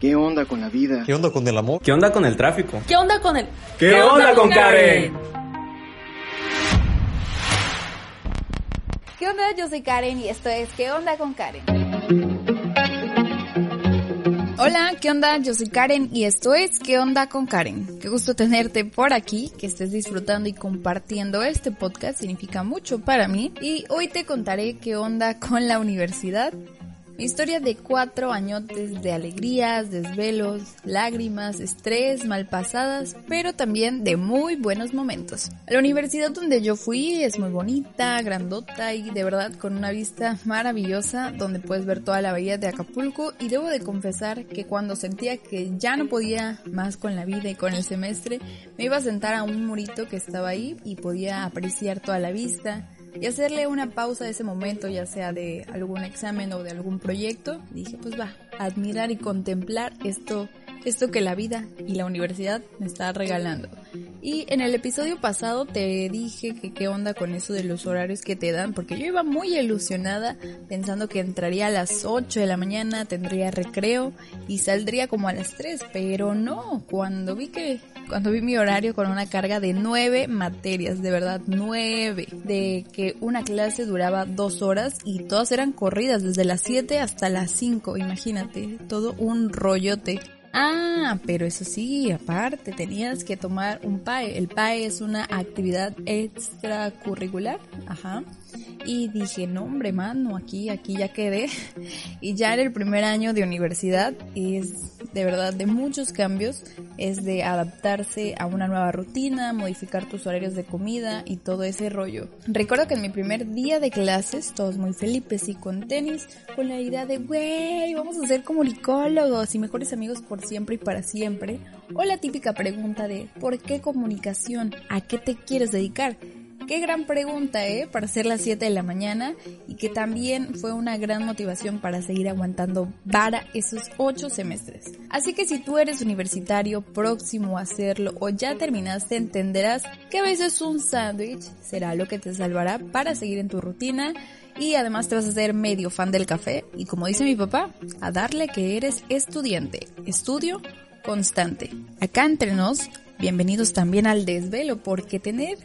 ¿Qué onda con la vida? ¿Qué onda con el amor? ¿Qué onda con el tráfico? ¿Qué onda con el...? ¿Qué onda con Karen? ¿Qué onda? Yo soy Karen y esto es ¿Qué onda con Karen? Hola, ¿qué onda? Yo soy Karen y esto es ¿Qué onda con Karen? Qué gusto tenerte por aquí, que estés disfrutando y compartiendo este podcast, significa mucho para mí. Y hoy te contaré qué onda con la universidad. Mi historia de 4 añotes de alegrías, desvelos, lágrimas, estrés, malpasadas, pero también de muy buenos momentos. La universidad donde yo fui es muy bonita, grandota y de verdad con una vista maravillosa donde puedes ver toda la bahía de Acapulco, y debo de confesar que cuando sentía que ya no podía más con la vida y con el semestre, me iba a sentar a un murito que estaba ahí y podía apreciar toda la vista y hacerle una pausa a ese momento, ya sea de algún examen o de algún proyecto. Dije, pues va, admirar y contemplar esto que la vida y la universidad me está regalando. Y en el episodio pasado te dije que qué onda con eso de los horarios que te dan, porque yo iba muy ilusionada pensando que entraría a las 8 de la mañana, tendría recreo y saldría como a las 3, pero no, cuando vi mi horario con una carga de 9 materias, de verdad 9, de que una clase duraba 2 horas y todas eran corridas desde las 7 hasta las 5, imagínate, todo un rollote. Ah, pero eso sí, aparte tenías que tomar un PAE. El PAE es una actividad extracurricular, y dije, no hombre, mano, aquí ya quedé. Y ya era el primer año de universidad y es de verdad de muchos cambios, es de adaptarse a una nueva rutina, modificar tus horarios de comida y todo ese rollo. Recuerdo que en mi primer día de clases, todos muy felices y con tenis, con la idea de, güey, vamos a ser comunicólogos y mejores amigos por siempre y para siempre. O la típica pregunta de, ¿por qué comunicación? ¿A qué te quieres dedicar? Qué gran pregunta, para ser las 7 de la mañana, y que también fue una gran motivación para seguir aguantando vara esos 8 semestres. Así que si tú eres universitario próximo a hacerlo o ya terminaste, entenderás que a veces un sándwich será lo que te salvará para seguir en tu rutina, y además te vas a ser medio fan del café y, como dice mi papá, a darle que eres estudiante, estudio constante. Acá entre nos, bienvenidos también al desvelo, porque tener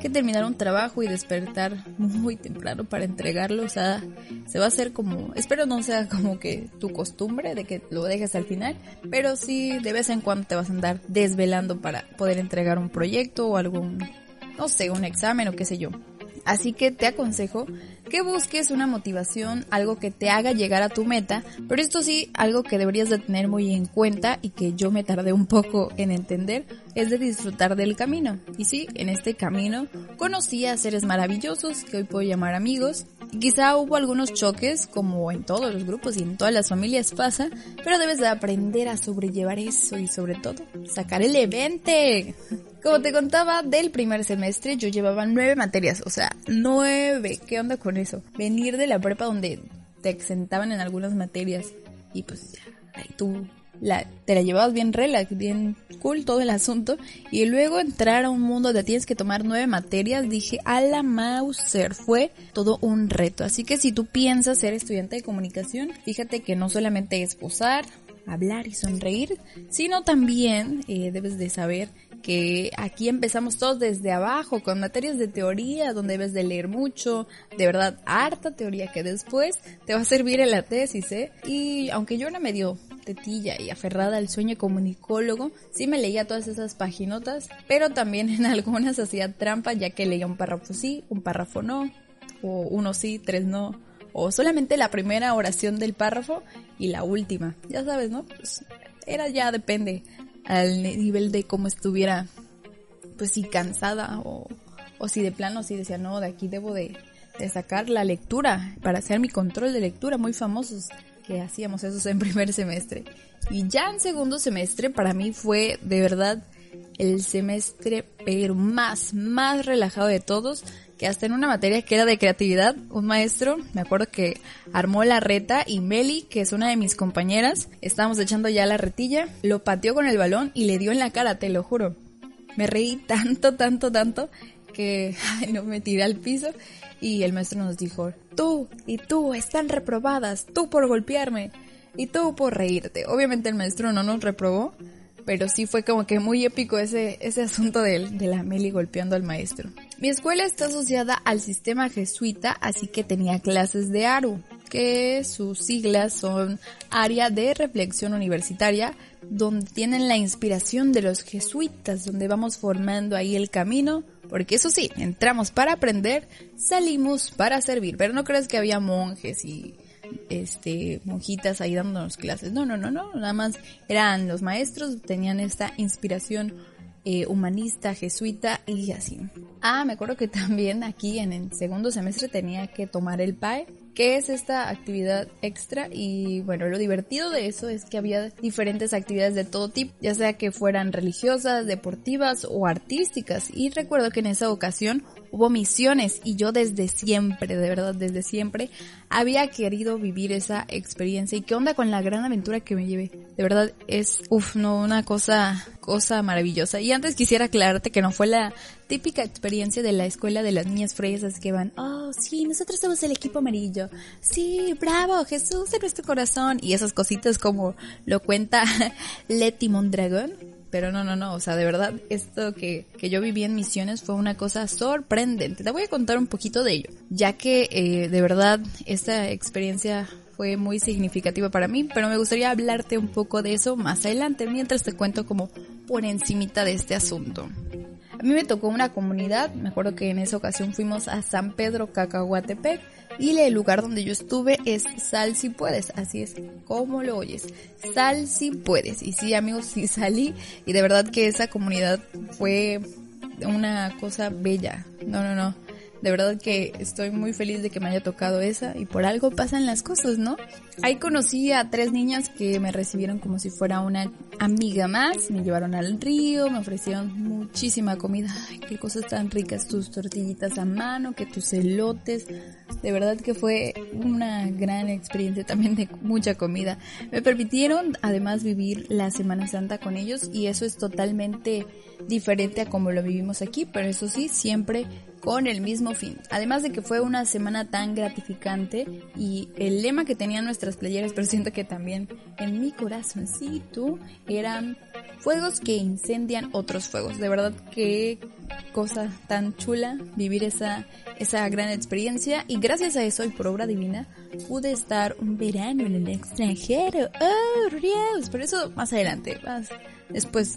que terminar un trabajo y despertar muy temprano para entregarlo, o sea, se va a hacer como, espero no sea como que tu costumbre de que lo dejes al final, pero sí de vez en cuando te vas a andar desvelando para poder entregar un proyecto o algún, no sé, un examen o qué sé yo. Así que te aconsejo que busques una motivación, algo que te haga llegar a tu meta, pero esto sí, algo que deberías de tener muy en cuenta y que yo me tardé un poco en entender, es de disfrutar del camino. Y sí, en este camino conocí a seres maravillosos que hoy puedo llamar amigos, y quizá hubo algunos choques, como en todos los grupos y en todas las familias pasa, pero debes de aprender a sobrellevar eso y sobre todo, sacar el levante. Como te contaba, del primer semestre yo llevaba 9 materias, o sea, 9. ¿Qué onda con eso? Venir de la prepa donde te exentaban en algunas materias y pues ya, ahí tú te la llevabas bien relax, bien cool todo el asunto, y luego entrar a un mundo donde tienes que tomar 9 materias, dije, a la Mauser, fue todo un reto. Así que si tú piensas ser estudiante de comunicación, fíjate que no solamente es posar, hablar y sonreír, sino también debes de saber que aquí empezamos todos desde abajo, con materias de teoría, donde debes de leer mucho, de verdad, harta teoría que después te va a servir en la tesis, Y aunque yo era medio tetilla y aferrada al sueño comunicólogo, sí me leía todas esas paginotas, pero también en algunas hacía trampa, ya que leía un párrafo sí, un párrafo no, o uno sí, 3 no, o solamente la primera oración del párrafo y la última, ya sabes, ¿no? Pues era ya, depende al nivel de cómo estuviera, pues si cansada o si de plano si decía, no, de aquí debo de sacar la lectura para hacer mi control de lectura, muy famosos que hacíamos esos en primer semestre. Y ya en segundo semestre para mí fue de verdad el semestre pero más relajado de todos, que hasta en una materia que era de creatividad, un maestro, me acuerdo que armó la reta y Meli, que es una de mis compañeras, estábamos echando ya la retilla, lo pateó con el balón y le dio en la cara, te lo juro. Me reí tanto que no me tiré al piso, y el maestro nos dijo, tú y tú están reprobadas, tú por golpearme. y todo por reírte. Obviamente el maestro no nos reprobó, pero sí fue como que muy épico ese asunto de la Meli golpeando al maestro. Mi escuela está asociada al sistema jesuita, así que tenía clases de ARU, que sus siglas son Área de Reflexión Universitaria, donde tienen la inspiración de los jesuitas, donde vamos formando ahí el camino, porque eso sí, entramos para aprender, salimos para servir. Pero no creas que había monjes y monjitas ahí dándonos clases. No, nada más eran los maestros, tenían esta inspiración humanista, jesuita y así. Ah, me acuerdo que también aquí en el segundo semestre tenía que tomar el PAE, que es esta actividad extra, y bueno, lo divertido de eso es que había diferentes actividades de todo tipo, ya sea que fueran religiosas, deportivas o artísticas, y recuerdo que en esa ocasión hubo misiones y yo desde siempre, de verdad desde siempre, había querido vivir esa experiencia. Y qué onda con la gran aventura que me llevé, de verdad es, una cosa maravillosa. Y antes quisiera aclararte que no fue la típica experiencia de la escuela de las niñas fresas que van, oh sí, nosotros somos el equipo amarillo, sí, bravo, Jesús en nuestro corazón, y esas cositas como lo cuenta Letty Mondragón. Pero no, o sea, de verdad, esto que yo viví en misiones fue una cosa sorprendente. Te voy a contar un poquito de ello, ya que de verdad esta experiencia fue muy significativa para mí, pero me gustaría hablarte un poco de eso más adelante, mientras te cuento como por encimita de este asunto. A mí me tocó una comunidad, me acuerdo que en esa ocasión fuimos a San Pedro Cacahuatepec, y el lugar donde yo estuve es Sal Si Puedes, así es como lo oyes, Sal Si Puedes. Y sí, amigos, sí salí, y de verdad que esa comunidad fue una cosa bella. No, de verdad que estoy muy feliz de que me haya tocado esa, y por algo pasan las cosas, ¿no? Ahí conocí a 3 niñas que me recibieron como si fuera una amiga más, me llevaron al río, me ofrecieron muchísima comida, ay, qué cosas tan ricas, tus tortillitas a mano, que tus elotes, de verdad que fue una gran experiencia también de mucha comida. Me permitieron además vivir la Semana Santa con ellos, y eso es totalmente diferente a como lo vivimos aquí, pero eso sí, siempre con el mismo fin. Además de que fue una semana tan gratificante, y el lema que tenían nuestras playeras, pero siento que también en mi corazoncito, eran fuegos que incendian otros fuegos. De verdad qué cosa tan chula vivir esa gran experiencia, y gracias a eso y por obra divina pude estar un verano en el extranjero. ¡Oh, Dios! Pero eso más adelante, más Después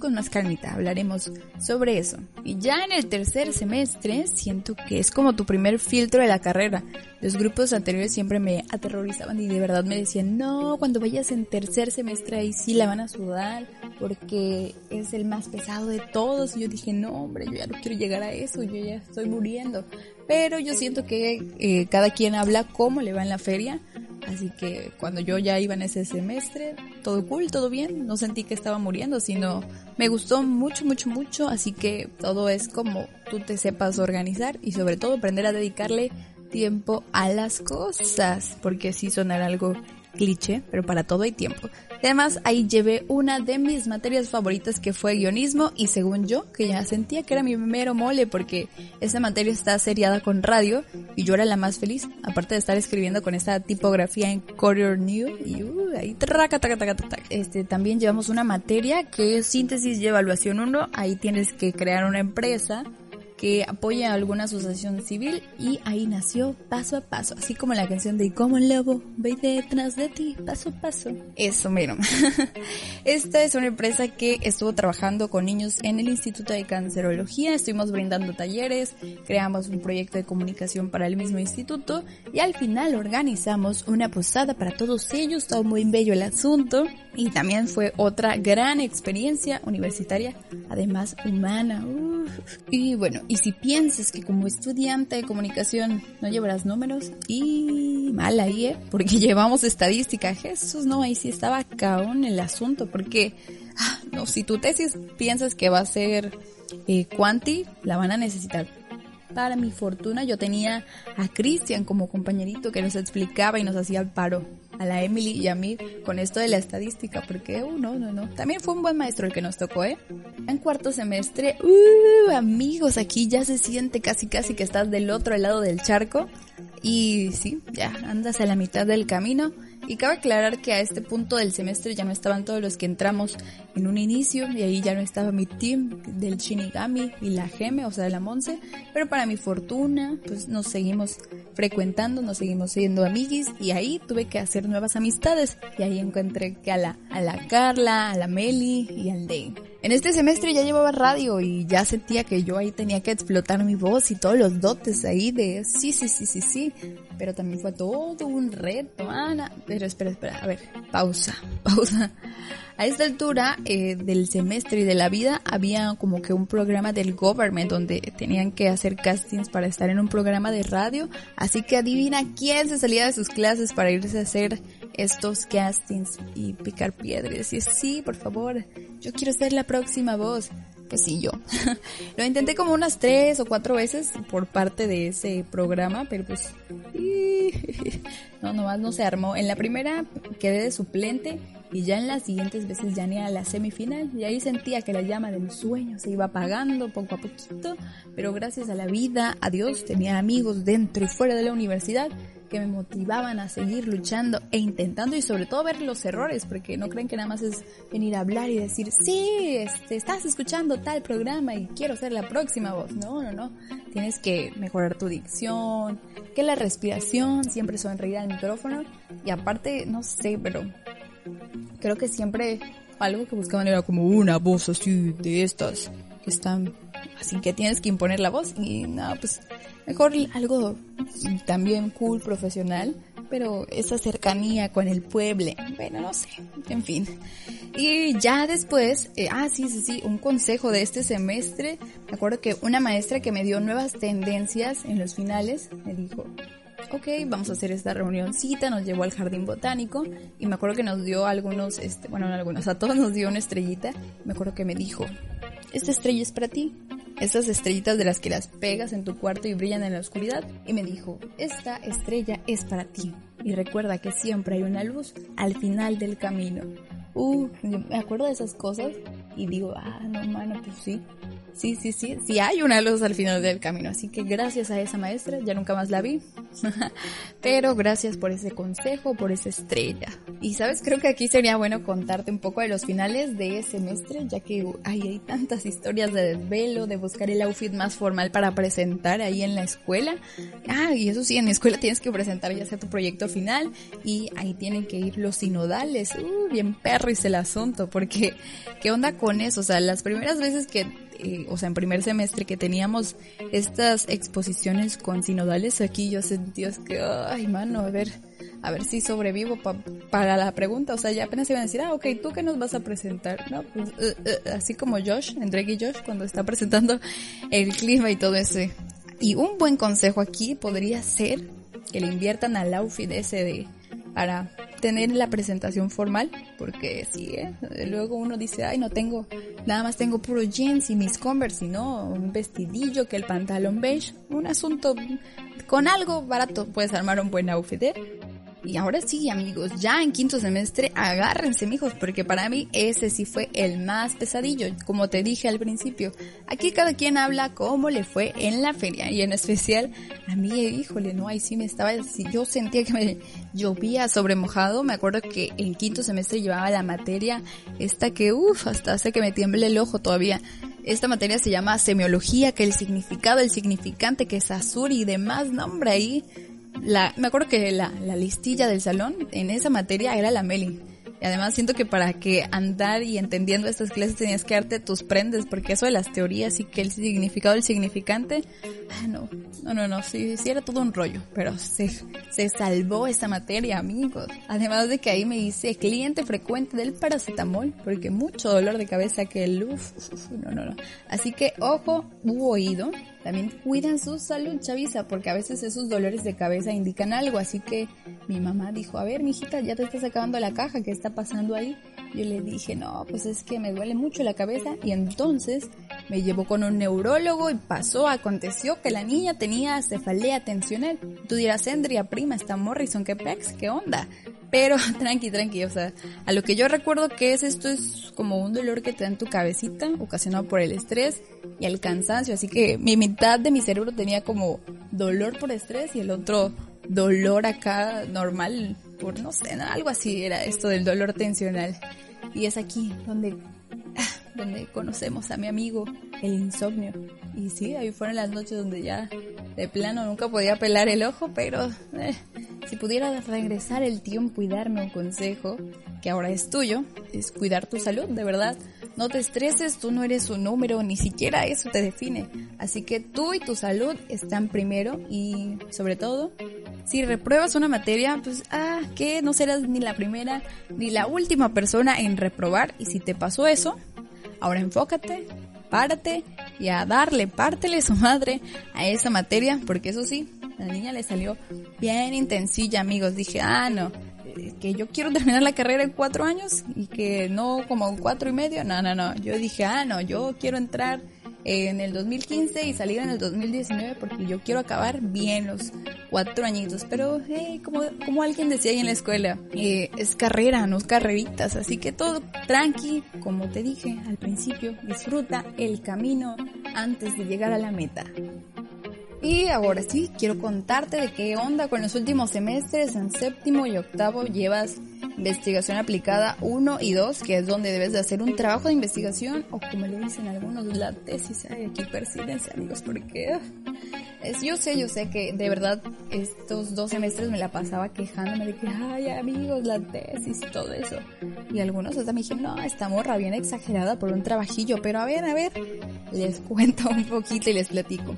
con más calmita hablaremos sobre eso. Y ya en el tercer semestre siento que es como tu primer filtro de la carrera. Los grupos anteriores siempre me aterrorizaban y de verdad me decían, no, cuando vayas en tercer semestre ahí sí la van a sudar porque es el más pesado de todos. Y yo dije, no hombre, yo ya no quiero llegar a eso, yo ya estoy muriendo. Pero yo siento que cada quien habla cómo le va en la feria. Así que cuando yo ya iba en ese semestre, todo cool, todo bien, no sentí que estaba muriendo, sino me gustó mucho, así que todo es como tú te sepas organizar y sobre todo aprender a dedicarle tiempo a las cosas, porque sí sonará algo cliché, pero para todo hay tiempo. Además, ahí llevé una de mis materias favoritas que fue guionismo, y según yo, que ya sentía que era mi mero mole porque esa materia está seriada con radio y yo era la más feliz, aparte de estar escribiendo con esta tipografía en Courier New y ahí traca. También llevamos una materia que es síntesis y evaluación 1, ahí tienes que crear una empresa que apoya a alguna asociación civil, y ahí nació Paso a Paso, así como la canción de como el lobo, ve detrás de ti, paso a paso. Eso, mero. Esta es una empresa que estuvo trabajando con niños en el Instituto de Cancerología, estuvimos brindando talleres, creamos un proyecto de comunicación para el mismo instituto, y al final organizamos una posada para todos ellos, todo muy bello el asunto, y también fue otra gran experiencia universitaria, además humana. Y bueno, y si piensas que como estudiante de comunicación no llevarás números, y mal ahí, porque llevamos estadística. Jesús, no, ahí sí estaba caón el asunto, porque no, si tu tesis piensas que va a ser cuanti, la van a necesitar. Para mi fortuna yo tenía a Cristian como compañerito que nos explicaba y nos hacía el paro a la Emily y a mí con esto de la estadística, porque no, también fue un buen maestro el que nos tocó, en cuarto semestre. Amigos, aquí ya se siente casi que estás del otro lado del charco, y sí, ya andas a la mitad del camino Y cabe aclarar que a este punto del semestre ya no estaban todos los que entramos en un inicio, y ahí ya no estaba mi team del Shinigami y la Geme, o sea, de la Monse, pero para mi fortuna, pues nos seguimos frecuentando, nos seguimos siendo amiguis, y ahí tuve que hacer nuevas amistades, y ahí encontré que a la Carla, a la Meli y al Dave. En este semestre ya llevaba radio y ya sentía que yo ahí tenía que explotar mi voz y todos los dotes ahí de sí, pero también fue todo un reto, Ana. Pero espera, a ver, pausa. A esta altura del semestre y de la vida había como que un programa del government donde tenían que hacer castings para estar en un programa de radio, así que adivina quién se salía de sus clases para irse a hacer estos castings y picar piedras. Y sí, por favor, yo quiero ser la próxima voz. Pues sí, yo. Lo intenté como unas 3 o 4 veces por parte de ese programa, pero pues nomás no se armó. En la primera quedé de suplente y ya en las siguientes veces ya ni a la semifinal, y ahí sentía que la llama del sueño se iba apagando poco a poquito, pero gracias a la vida, a Dios, tenía amigos dentro y fuera de la universidad que me motivaban a seguir luchando e intentando, y sobre todo ver los errores, porque no creen que nada más es venir a hablar y decir, sí, estás escuchando tal programa y quiero ser la próxima voz. No, tienes que mejorar tu dicción, que la respiración, siempre sonreír al micrófono, y aparte, no sé, pero creo que siempre algo que buscaban era como una voz así de estas que están, así que tienes que imponer la voz, y no, pues mejor algo también cool, profesional, pero esa cercanía con el pueblo, bueno, no sé, en fin. Y ya después, un consejo de este semestre, me acuerdo que una maestra que me dio nuevas tendencias en los finales, me dijo, ok, vamos a hacer esta reunioncita, nos llevó al Jardín Botánico, y me acuerdo que nos dio a todos nos dio una estrellita, me acuerdo que me dijo, esta estrella es para ti. Estas estrellitas de las que las pegas en tu cuarto y brillan en la oscuridad. Y me dijo, esta estrella es para ti. Y recuerda que siempre hay una luz al final del camino. Me acuerdo de esas cosas y digo, no, mano, pues sí. Sí hay una luz al final del camino. Así que gracias a esa maestra, ya nunca más la vi. Pero gracias por ese consejo, por esa estrella. Y sabes, creo que aquí sería bueno contarte un poco de los finales de semestre, ya que hay tantas historias de desvelo, de buscar el outfit más formal para presentar ahí en la escuela. Y eso sí, en la escuela tienes que presentar ya sea tu proyecto final, y ahí tienen que ir los sinodales. Bien perris el asunto, porque ¿qué onda con eso? O sea, las primeras veces que en primer semestre que teníamos estas exposiciones con sinodales aquí, yo sentía que, a ver si sobrevivo para la pregunta, o sea, ya apenas iban a decir, ok, ¿tú qué nos vas a presentar? No, pues, así como Josh, en Drake y Josh, cuando está presentando el clima y todo eso. Y un buen consejo aquí podría ser que le inviertan al outfit para tener la presentación formal, porque sí, luego uno dice, no tengo, nada más tengo puro jeans y mis Converse, y no, un vestidillo, que el pantalón beige, un asunto con algo barato, puedes armar un buen outfit, Y ahora sí, amigos, ya en quinto semestre, agárrense, mijos, porque para mí ese sí fue el más pesadillo, como te dije al principio. Aquí cada quien habla cómo le fue en la feria, y en especial a mí, yo sentía que me llovía sobre mojado. Me acuerdo que en quinto semestre llevaba la materia esta que, hasta hace que me tiemble el ojo todavía. Esta materia se llama semiología, que el significado, el significante, que es azul y demás, nombre ahí. Me acuerdo que la listilla del salón en esa materia era la Meli. Y además siento que para que andar y entendiendo estas clases tenías que darte tus prendes, porque eso de las teorías y que el significado del significante, sí era todo un rollo, pero se salvó esa materia, amigos. Además de que ahí me hice cliente frecuente del paracetamol, porque mucho dolor de cabeza que Así que ojo u oído. También cuidan su salud, chaviza, porque a veces esos dolores de cabeza indican algo. Así que mi mamá dijo, a ver, mijita, ya te estás acabando la caja, ¿qué está pasando ahí? Yo le dije, no, pues es que me duele mucho la cabeza. Y entonces me llevó con un neurólogo y aconteció que la niña tenía cefalea tensional. Tú dirás, Andrea, prima, está Morrison, ¿qué pex? ¿Qué onda? Pero tranqui, o sea, a lo que yo recuerdo que esto es como un dolor que te da en tu cabecita, ocasionado por el estrés y el cansancio, así que mi mitad de mi cerebro tenía como dolor por estrés y el otro dolor acá normal, por no sé, ¿no? Algo así era esto del dolor tensional. Y es aquí donde conocemos a mi amigo, el insomnio. Y sí, ahí fueron las noches donde ya de plano nunca podía pelar el ojo, pero si pudiera regresar el tiempo y darme un consejo, que ahora es tuyo, es cuidar tu salud, de verdad. No te estreses, tú no eres un número, ni siquiera eso te define. Así que tú y tu salud están primero y, sobre todo, si repruebas una materia, pues, que no serás ni la primera ni la última persona en reprobar. Y si te pasó eso, ahora enfócate, párate y a darle, pártele su madre a esa materia, porque eso sí, la niña le salió bien intensilla, amigos. Dije, no, que yo quiero terminar la carrera en 4 años y que no como en 4 y medio, no, yo dije, no, yo quiero entrar en el 2015 y salir en el 2019 porque yo quiero acabar bien los 4 añitos, pero como alguien decía ahí en la escuela, es carrera, no es carreritas, así que todo tranqui, como te dije al principio, disfruta el camino antes de llegar a la meta. Y ahora sí, quiero contarte de qué onda con los últimos semestres. En 7º y 8º llevas investigación aplicada 1 y 2, que es donde debes de hacer un trabajo de investigación, o como le dicen algunos, la tesis. Ay, aquí persídense, amigos, porque yo sé que de verdad estos 2 semestres me la pasaba quejándome de que, ay, amigos, la tesis y todo eso. Y algunos hasta me dijeron, no, esta morra bien exagerada por un trabajillo, pero a ver, les cuento un poquito y les platico.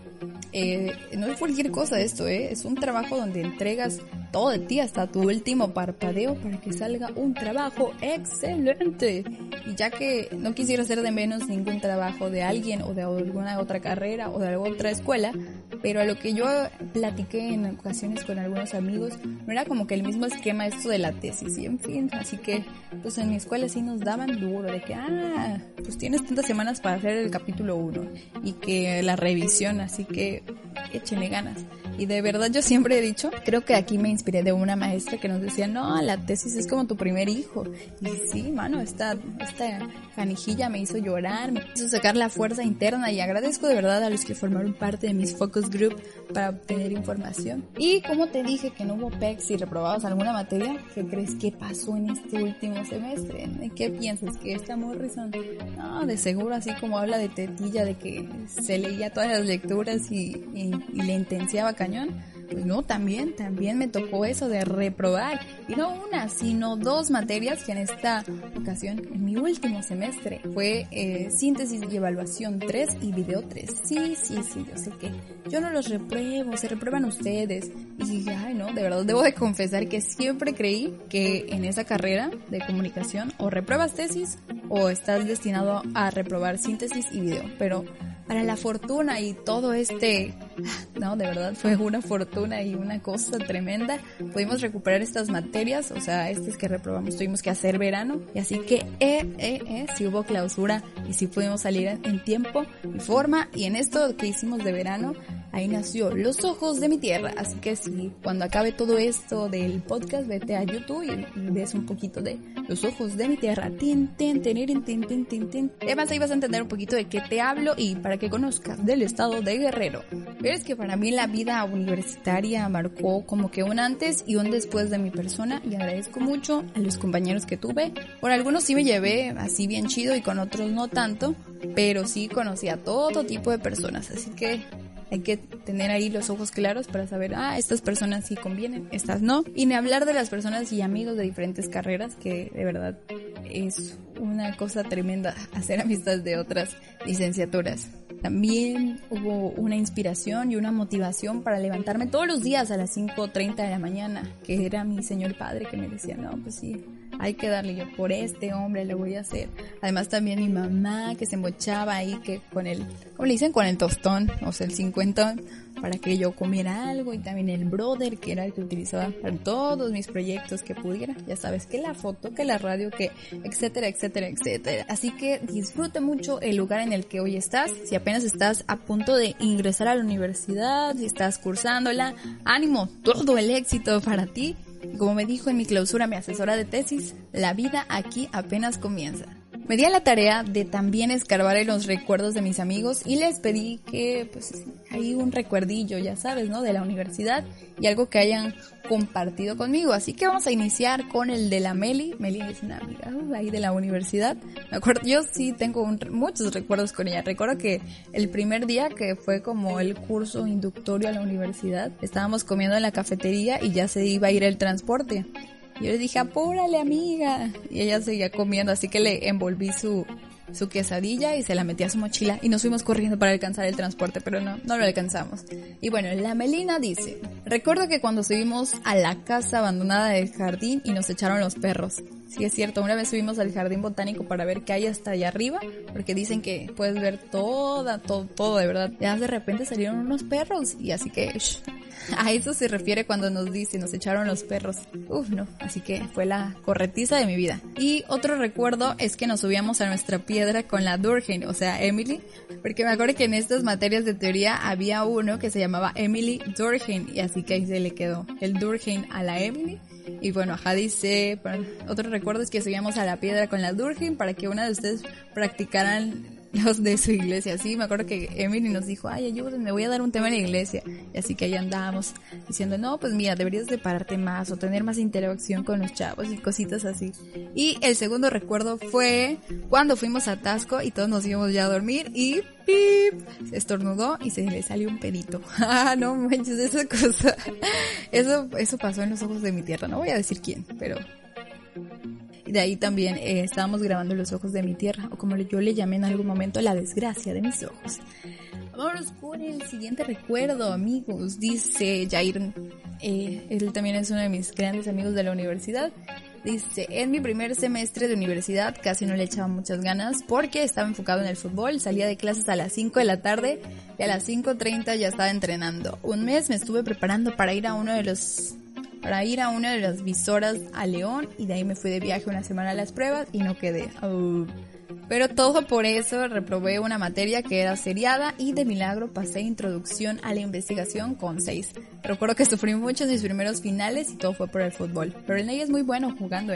No es cualquier cosa esto, es un trabajo donde entregas todo de ti hasta tu último parpadeo para que salga un trabajo excelente. Y ya que no quisiera hacer de menos ningún trabajo de alguien o de alguna otra carrera o de alguna otra escuela, pero a lo que yo platiqué en ocasiones con algunos amigos, no era como que el mismo esquema esto de la tesis y en fin, así que pues en mi escuela sí nos daban duro de que pues tienes tantas semanas para hacer el capítulo 1 y que la revisión, así que échenle ganas. Y de verdad yo siempre he dicho, creo que aquí me inspiré de una maestra que nos decía, no, la tesis es como tu primer hijo. Y sí, mano, esta canijilla me hizo llorar, me hizo sacar la fuerza interna, y agradezco de verdad a los que formaron parte de mis focus group para obtener información. Y como te dije que no hubo PECs y reprobados alguna materia, ¿qué crees que pasó en este último semestre? ¿Qué piensas? ¿Que esta Morrison? No, de seguro, así como habla de tetilla, de que se leía todas las lecturas y le intenciaba cañón. Pues no, también me tocó eso de reprobar, y no una, sino 2 materias que en esta ocasión, en mi último semestre, fue síntesis y evaluación 3 y video 3, sí, yo sé que yo no los repruebo, se reprueban ustedes, y dije, ay no, de verdad debo de confesar que siempre creí que en esa carrera de comunicación o repruebas tesis o estás destinado a reprobar síntesis y video, pero para la fortuna y todo no, de verdad fue una fortuna y una cosa tremenda, pudimos recuperar estas materias, o sea, estas que reprobamos tuvimos que hacer verano, y así que sí hubo clausura y sí pudimos salir en tiempo y forma, y en esto que hicimos de verano, ahí nació Los Ojos de mi Tierra, así que sí, cuando acabe todo esto del podcast, vete a YouTube y ves un poquito de Los Ojos de mi Tierra, además ahí vas a entender un poquito de qué te hablo y para que conozcas del estado de Guerrero. Pero es que para mí la vida universitaria marcó como que un antes y un después de mi persona, y agradezco mucho a los compañeros que tuve. Por algunos sí me llevé así bien chido y con otros no tanto, pero sí conocí a todo tipo de personas, así que hay que tener ahí los ojos claros para saber, estas personas sí convienen, estas no. Y ni hablar de las personas y amigos de diferentes carreras, que de verdad es una cosa tremenda hacer amistades de otras licenciaturas. También hubo una inspiración y una motivación para levantarme todos los días a las 5:30 de la mañana, que era mi señor padre que me decía, no, pues sí, hay que darle, yo por este hombre lo voy a hacer. Además también mi mamá que se embochaba ahí que con el, ¿cómo le dicen? Con el tostón, o sea, el 50, para que yo comiera algo, y también el brother que era el que utilizaba para todos mis proyectos que pudiera, ya sabes, que la foto, que la radio, que etcétera. Así que disfruta mucho el lugar en el que hoy estás. Si apenas estás a punto de ingresar a la universidad, si estás cursándola, ánimo, todo el éxito para ti. Como me dijo en mi clausura mi asesora de tesis, la vida aquí apenas comienza. Me di a la tarea de también escarbar en los recuerdos de mis amigos y les pedí que, pues, ahí un recuerdillo, ya sabes, ¿no? De la universidad y algo que hayan compartido conmigo. Así que vamos a iniciar con el de la Meli. Meli es una amiga ahí de la universidad. Me acuerdo, yo sí tengo muchos recuerdos con ella. Recuerdo que el primer día que fue como el curso inductorio a la universidad, estábamos comiendo en la cafetería y ya se iba a ir el transporte. Yo le dije, apúrale, amiga. Y ella seguía comiendo, así que le envolví su quesadilla y se la metí a su mochila y nos fuimos corriendo para alcanzar el transporte, pero no lo alcanzamos. Y bueno, la Melina dice, recuerdo que cuando subimos a la casa abandonada del jardín y nos echaron los perros. Sí, es cierto, una vez subimos al Jardín Botánico para ver qué hay hasta allá arriba, porque dicen que puedes ver todo, de verdad. Ya de repente salieron unos perros y así que... A eso se refiere cuando nos dice, nos echaron los perros. No, así que fue la corretiza de mi vida. Y otro recuerdo es que nos subíamos a nuestra piedra con la Durgen, o sea, Emily, porque me acuerdo que en estas materias de teoría había uno que se llamaba Emily Durgen, y así que ahí se le quedó el Durgen a la Emily. Y bueno, ajá, dice, otro recuerdo es que subíamos a la piedra con la Durgen para que una de ustedes practicaran los de su iglesia. Sí, me acuerdo que Emily nos dijo, ay, ayúdenme, me voy a dar un tema en la iglesia, y así que ahí andábamos diciendo, no, pues mira, deberías de pararte más o tener más interacción con los chavos y cositas así. Y el segundo recuerdo fue cuando fuimos a Taxco y todos nos íbamos ya a dormir y ¡pip! Se estornudó y se le salió un pedito. Ah, no manches, esa cosa. Eso pasó en Los Ojos de mi Tierra, no voy a decir quién, pero... De ahí también estábamos grabando Los Ojos de mi Tierra, o como yo le llamé en algún momento, La Desgracia de mis Ojos. Vámonos con el siguiente recuerdo, amigos. Dice Jair, él también es uno de mis grandes amigos de la universidad. Dice, en mi primer semestre de universidad casi no le echaba muchas ganas porque estaba enfocado en el fútbol, salía de clases a las 5 de la tarde y a las 5:30 ya estaba entrenando. Un mes me estuve preparando para ir a una de las visoras a León, y de ahí me fui de viaje una semana a las pruebas y no quedé. Pero todo por eso reprobé una materia que era seriada y de milagro pasé Introducción a la Investigación con 6. Recuerdo que sufrí mucho en mis primeros finales y todo fue por el fútbol. Pero el Ney es muy bueno jugando,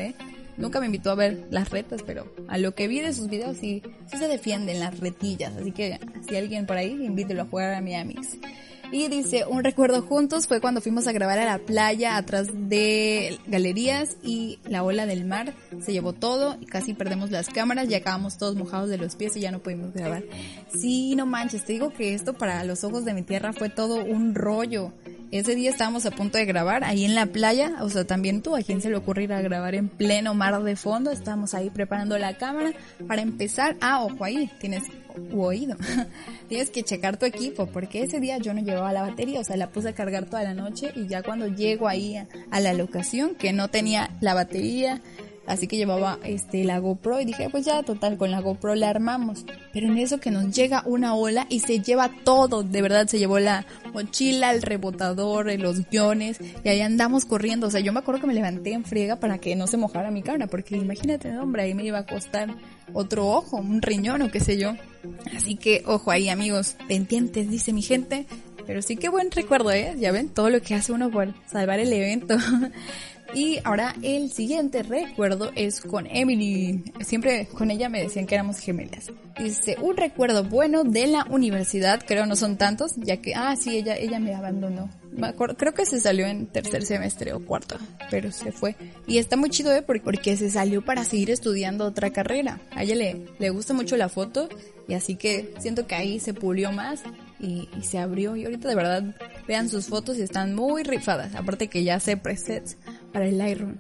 Nunca me invitó a ver las retas, pero a lo que vi de sus videos sí se defienden las retillas. Así que si alguien por ahí, invítelo a jugar a Miamix. Y dice, un recuerdo juntos fue cuando fuimos a grabar a la playa atrás de galerías y la ola del mar se llevó todo y casi perdemos las cámaras y acabamos todos mojados de los pies y ya no pudimos grabar. Sí, no manches, te digo que esto para Los Ojos de mi Tierra fue todo un rollo. Ese día estábamos a punto de grabar ahí en la playa, o sea, también tú, ¿a quién se le ocurre ir a grabar en pleno mar de fondo? Estábamos ahí preparando la cámara para empezar. Ojo ahí, tienes oído. Tienes que checar tu equipo, porque ese día yo no llevaba la batería, o sea, la puse a cargar toda la noche y ya cuando llego ahí a la locación, que no tenía la batería, así que llevaba la GoPro y dije, pues ya, total, con la GoPro la armamos. Pero en eso que nos llega una ola y se lleva todo, de verdad, se llevó la mochila, el rebotador, los guiones, y ahí andamos corriendo. O sea, yo me acuerdo que me levanté en friega para que no se mojara mi cámara, porque imagínate, hombre, ahí me iba a costar otro ojo, un riñón o qué sé yo. Así que, ojo ahí, amigos, pendientes, dice mi gente. Pero sí, qué buen recuerdo, ya ven, todo lo que hace uno por salvar el evento. Y ahora el siguiente recuerdo es con Emily. Siempre con ella me decían que éramos gemelas. Dice, un recuerdo bueno de la universidad, creo no son tantos, ya que, sí, ella me abandonó. Me acuerdo, creo que se salió en tercer semestre o cuarto, pero se fue. Y está muy chido, porque se salió para seguir estudiando otra carrera. A ella le gusta mucho la foto y así que siento que ahí se pulió más. Y se abrió, y ahorita de verdad vean sus fotos y están muy rifadas, aparte que ya sé presets para el Lightroom.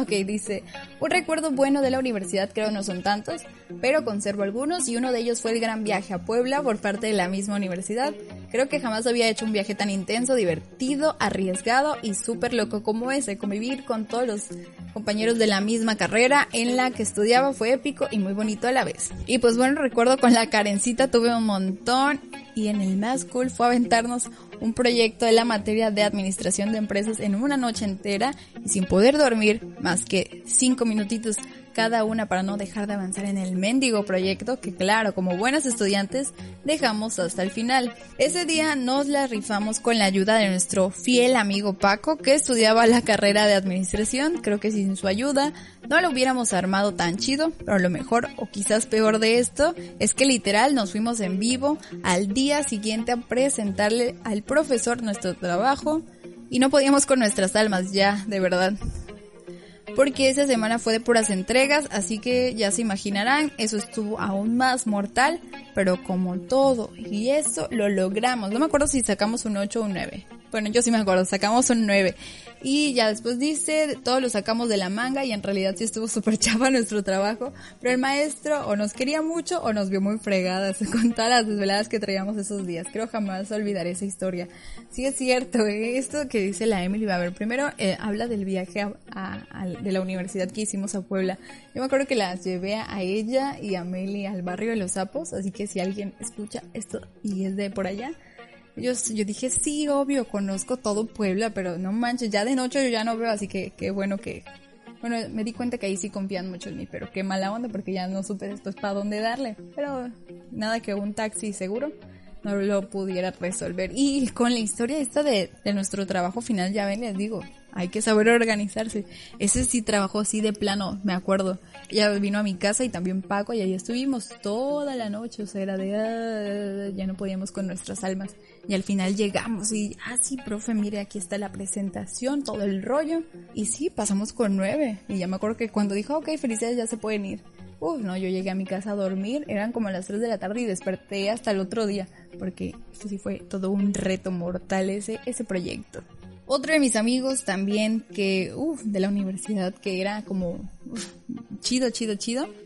Ok, dice, un recuerdo bueno de la universidad, creo no son tantos, pero conservo algunos, y uno de ellos fue el gran viaje a Puebla por parte de la misma universidad. Creo que jamás había hecho un viaje tan intenso, divertido, arriesgado y súper loco como ese. Convivir con todos los compañeros de la misma carrera en la que estudiaba fue épico y muy bonito a la vez. Y pues bueno, recuerdo con la Karencita tuve un montón, y en el más cool fue aventarnos un proyecto de la materia de administración de empresas en una noche entera y sin poder dormir más que 5 minutitos. cada una para no dejar de avanzar en el mendigo proyecto que, claro, como buenas estudiantes, dejamos hasta el final. Ese día nos la rifamos con la ayuda de nuestro fiel amigo Paco, que estudiaba la carrera de administración. Creo que sin su ayuda no lo hubiéramos armado tan chido, pero lo mejor o quizás peor de esto es que literal nos fuimos en vivo al día siguiente a presentarle al profesor nuestro trabajo y no podíamos con nuestras almas ya, de verdad. Porque esa semana fue de puras entregas, así que ya se imaginarán, eso estuvo aún más mortal, pero como todo, y eso lo logramos. No me acuerdo si sacamos un 8 o un 9. Bueno, yo sí me acuerdo, sacamos un 9. Y ya después dice, todo lo sacamos de la manga y en realidad sí estuvo súper chapa nuestro trabajo. Pero el maestro o nos quería mucho o nos vio muy fregadas con todas las desveladas que traíamos esos días. Creo jamás olvidaré esa historia. Sí es cierto, esto que dice la Emily. A ver, primero habla del viaje de la universidad que hicimos a Puebla. Yo me acuerdo que las llevé a ella y a Meli al barrio de los sapos. Así que si alguien escucha esto y es de por allá... Yo dije, sí, obvio, conozco todo Puebla, pero no manches, ya de noche yo ya no veo, así que qué bueno que... Bueno, me di cuenta que ahí sí confían mucho en mí, pero qué mala onda, porque ya no supe después para dónde darle. Pero nada que un taxi seguro no lo pudiera resolver. Y con la historia esta de nuestro trabajo final, ya ven, les digo, hay que saber organizarse. Ese sí trabajó así de plano, me acuerdo. Ella vino a mi casa y también Paco, y ahí estuvimos toda la noche, o sea, era de... ya no podíamos con nuestras almas. Y al final llegamos y, sí, profe, mire, aquí está la presentación, todo el rollo. Y sí, pasamos con 9. Y ya me acuerdo que cuando dijo, ok, felicidades, ya se pueden ir. Uf, no, yo llegué a mi casa a dormir, eran como las 3 de la tarde y desperté hasta el otro día, porque esto sí fue todo un reto mortal ese proyecto. Otro de mis amigos también que, de la universidad, que era como, chido,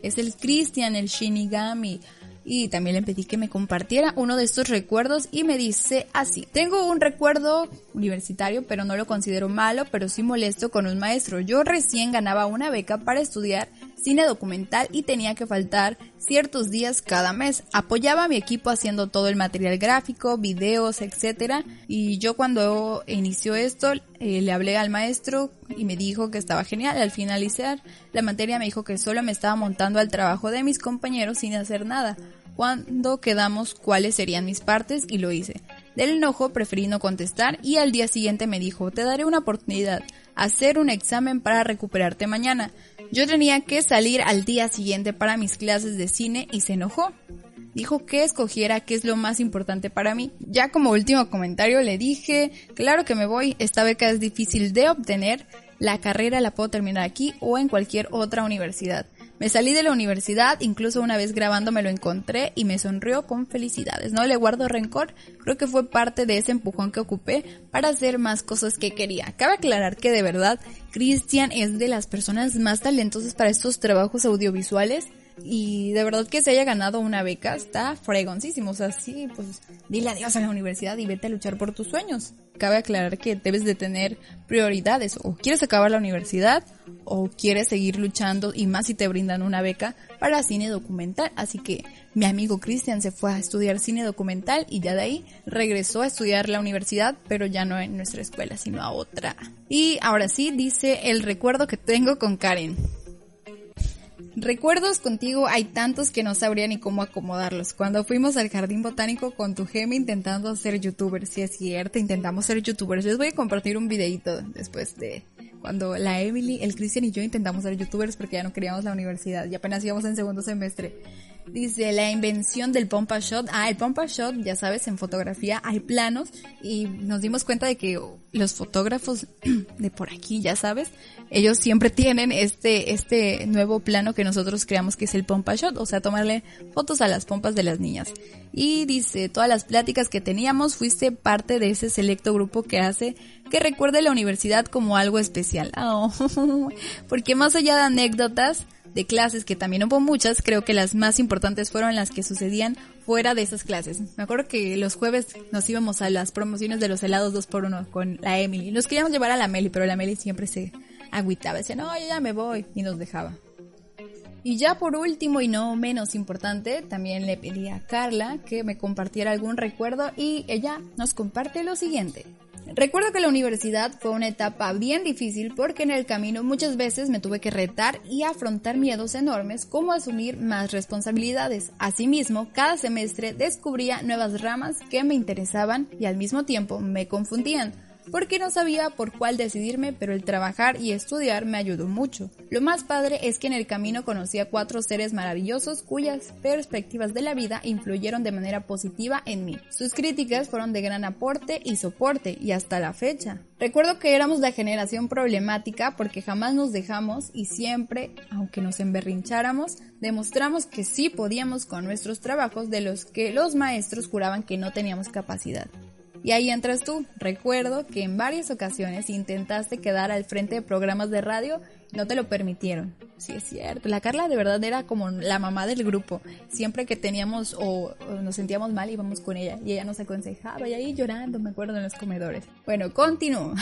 es el Cristian, el Shinigami. Y también le pedí que me compartiera uno de estos recuerdos y me dice así: tengo un recuerdo universitario, pero no lo considero malo, pero sí molesto con un maestro. Yo recién ganaba una beca para estudiar cine documental y tenía que faltar ciertos días cada mes. Apoyaba a mi equipo haciendo todo el material gráfico, videos, etc. Y yo cuando inició esto, le hablé al maestro y me dijo que estaba genial. Al finalizar la materia me dijo que solo me estaba montando al trabajo de mis compañeros sin hacer nada. Cuando quedamos cuáles serían mis partes y lo hice. Del enojo preferí no contestar y al día siguiente me dijo: te daré una oportunidad, hacer un examen para recuperarte mañana. Yo tenía que salir al día siguiente para mis clases de cine y se enojó. Dijo que escogiera qué es lo más importante para mí. Ya como último comentario le dije: claro que me voy, esta beca es difícil de obtener, la carrera la puedo terminar aquí o en cualquier otra universidad. Me salí de la universidad, incluso una vez grabando me lo encontré y me sonrió con felicidades. No le guardo rencor, creo que fue parte de ese empujón que ocupé para hacer más cosas que quería. Cabe aclarar que de verdad Cristian es de las personas más talentosas para estos trabajos audiovisuales. Y de verdad que se haya ganado una beca está fregoncísimo, o sea, sí, pues dile adiós a la universidad y vete a luchar por tus sueños. Cabe aclarar que debes de tener prioridades, o quieres acabar la universidad o quieres seguir luchando, y más si te brindan una beca para cine documental. Así que mi amigo Cristian se fue a estudiar cine documental y ya de ahí regresó a estudiar la universidad, pero ya no en nuestra escuela, sino a otra. Y ahora sí, dice el recuerdo que tengo con Karen. Recuerdos contigo hay tantos que no sabría ni cómo acomodarlos. Cuando fuimos al Jardín Botánico con tu gema intentando ser youtubers, si es cierto, intentamos ser youtubers. Les voy a compartir un videito después de cuando la Emily, el Cristian y yo intentamos ser youtubers porque ya no queríamos la universidad y apenas íbamos en segundo semestre. Dice, la invención del pompa shot. El pompa shot, ya sabes, en fotografía hay planos y nos dimos cuenta de que los fotógrafos de por aquí, ya sabes, ellos siempre tienen este nuevo plano que nosotros creamos que es el pompa shot, o sea, tomarle fotos a las pompas de las niñas. Y dice, todas las pláticas que teníamos, fuiste parte de ese selecto grupo que hace que recuerde la universidad como algo especial. Porque más allá de anécdotas de clases, que también hubo muchas, creo que las más importantes fueron las que sucedían fuera de esas clases. Me acuerdo que los jueves nos íbamos a las promociones de los helados 2x1 con la Emily. Nos queríamos llevar a la Meli, pero la Meli siempre se agüitaba, decía, no, yo ya me voy, y nos dejaba. Y ya por último y no menos importante, también le pedí a Carla que me compartiera algún recuerdo y ella nos comparte lo siguiente. Recuerdo que la universidad fue una etapa bien difícil porque en el camino muchas veces me tuve que retar y afrontar miedos enormes como asumir más responsabilidades. Asimismo, cada semestre descubría nuevas ramas que me interesaban y al mismo tiempo me confundían, porque no sabía por cuál decidirme, pero el trabajar y estudiar me ayudó mucho. Lo más padre es que en el camino conocí a 4 seres maravillosos cuyas perspectivas de la vida influyeron de manera positiva en mí. Sus críticas fueron de gran aporte y soporte, y hasta la fecha. Recuerdo que éramos la generación problemática porque jamás nos dejamos y siempre, aunque nos emberrincháramos, demostramos que sí podíamos con nuestros trabajos de los que los maestros juraban que no teníamos capacidad. Y ahí entras tú. Recuerdo que en varias ocasiones intentaste quedar al frente de programas de radio, no te lo permitieron. Sí, es cierto. La Carla de verdad era como la mamá del grupo. Siempre que teníamos o nos sentíamos mal íbamos con ella y ella nos aconsejaba y ahí llorando, me acuerdo, en los comedores. Bueno, continúo.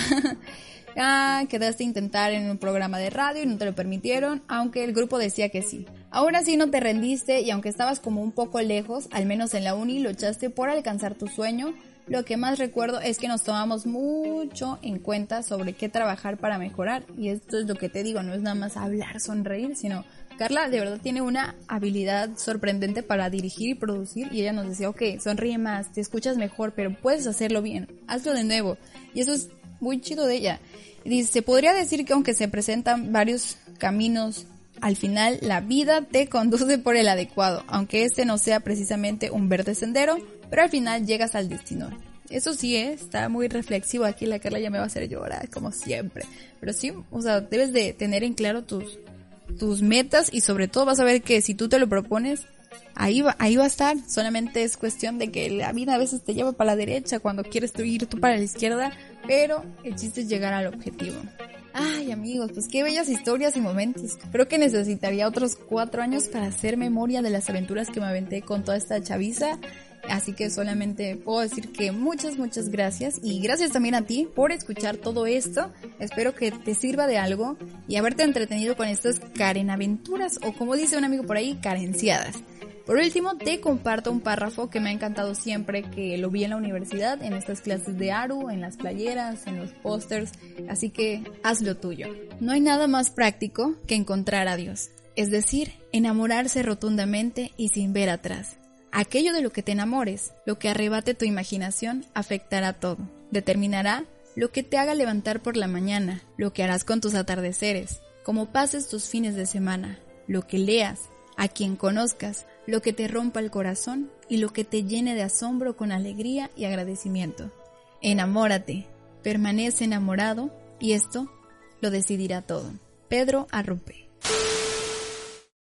Quedaste a intentar en un programa de radio y no te lo permitieron, aunque el grupo decía que sí. Aún así no te rendiste y aunque estabas como un poco lejos, al menos en la uni luchaste por alcanzar tu sueño. Lo que más recuerdo es que nos tomamos mucho en cuenta sobre qué trabajar para mejorar. Y esto es lo que te digo, no es nada más hablar, sonreír, sino Carla de verdad tiene una habilidad sorprendente para dirigir y producir. Y ella nos decía, ok, sonríe más, te escuchas mejor, pero puedes hacerlo bien, hazlo de nuevo. Y eso es muy chido de ella. Y dice, se podría decir que aunque se presentan varios caminos, al final la vida te conduce por el adecuado, aunque este no sea precisamente un verde sendero, pero al final llegas al destino. Eso sí, está muy reflexivo aquí, la Carla ya me va a hacer llorar, como siempre. Pero sí, o sea, debes de tener en claro tus metas y sobre todo vas a ver que si tú te lo propones, ahí va a estar. Solamente es cuestión de que la vida a veces te lleva para la derecha cuando quieres ir tú para la izquierda, pero el chiste es llegar al objetivo. Ay, amigos, pues qué bellas historias y momentos. Creo que necesitaría otros 4 años para hacer memoria de las aventuras que me aventé con toda esta chaviza. Así que solamente puedo decir que muchas gracias. Y gracias también a ti por escuchar todo esto. Espero que te sirva de algo y haberte entretenido con estas Karen aventuras, o como dice un amigo por ahí, Karenciadas. Por último, te comparto un párrafo que me ha encantado siempre que lo vi en la universidad, en estas clases de ARU, en las playeras, en los pósters, así que hazlo tuyo. No hay nada más práctico que encontrar a Dios, es decir, enamorarse rotundamente y sin ver atrás. Aquello de lo que te enamores, lo que arrebate tu imaginación, afectará todo. Determinará lo que te haga levantar por la mañana, lo que harás con tus atardeceres, cómo pases tus fines de semana, lo que leas, a quien conozcas, lo que te rompa el corazón y lo que te llene de asombro con alegría y agradecimiento. Enamórate, permanece enamorado y esto lo decidirá todo. Pedro Arrupe.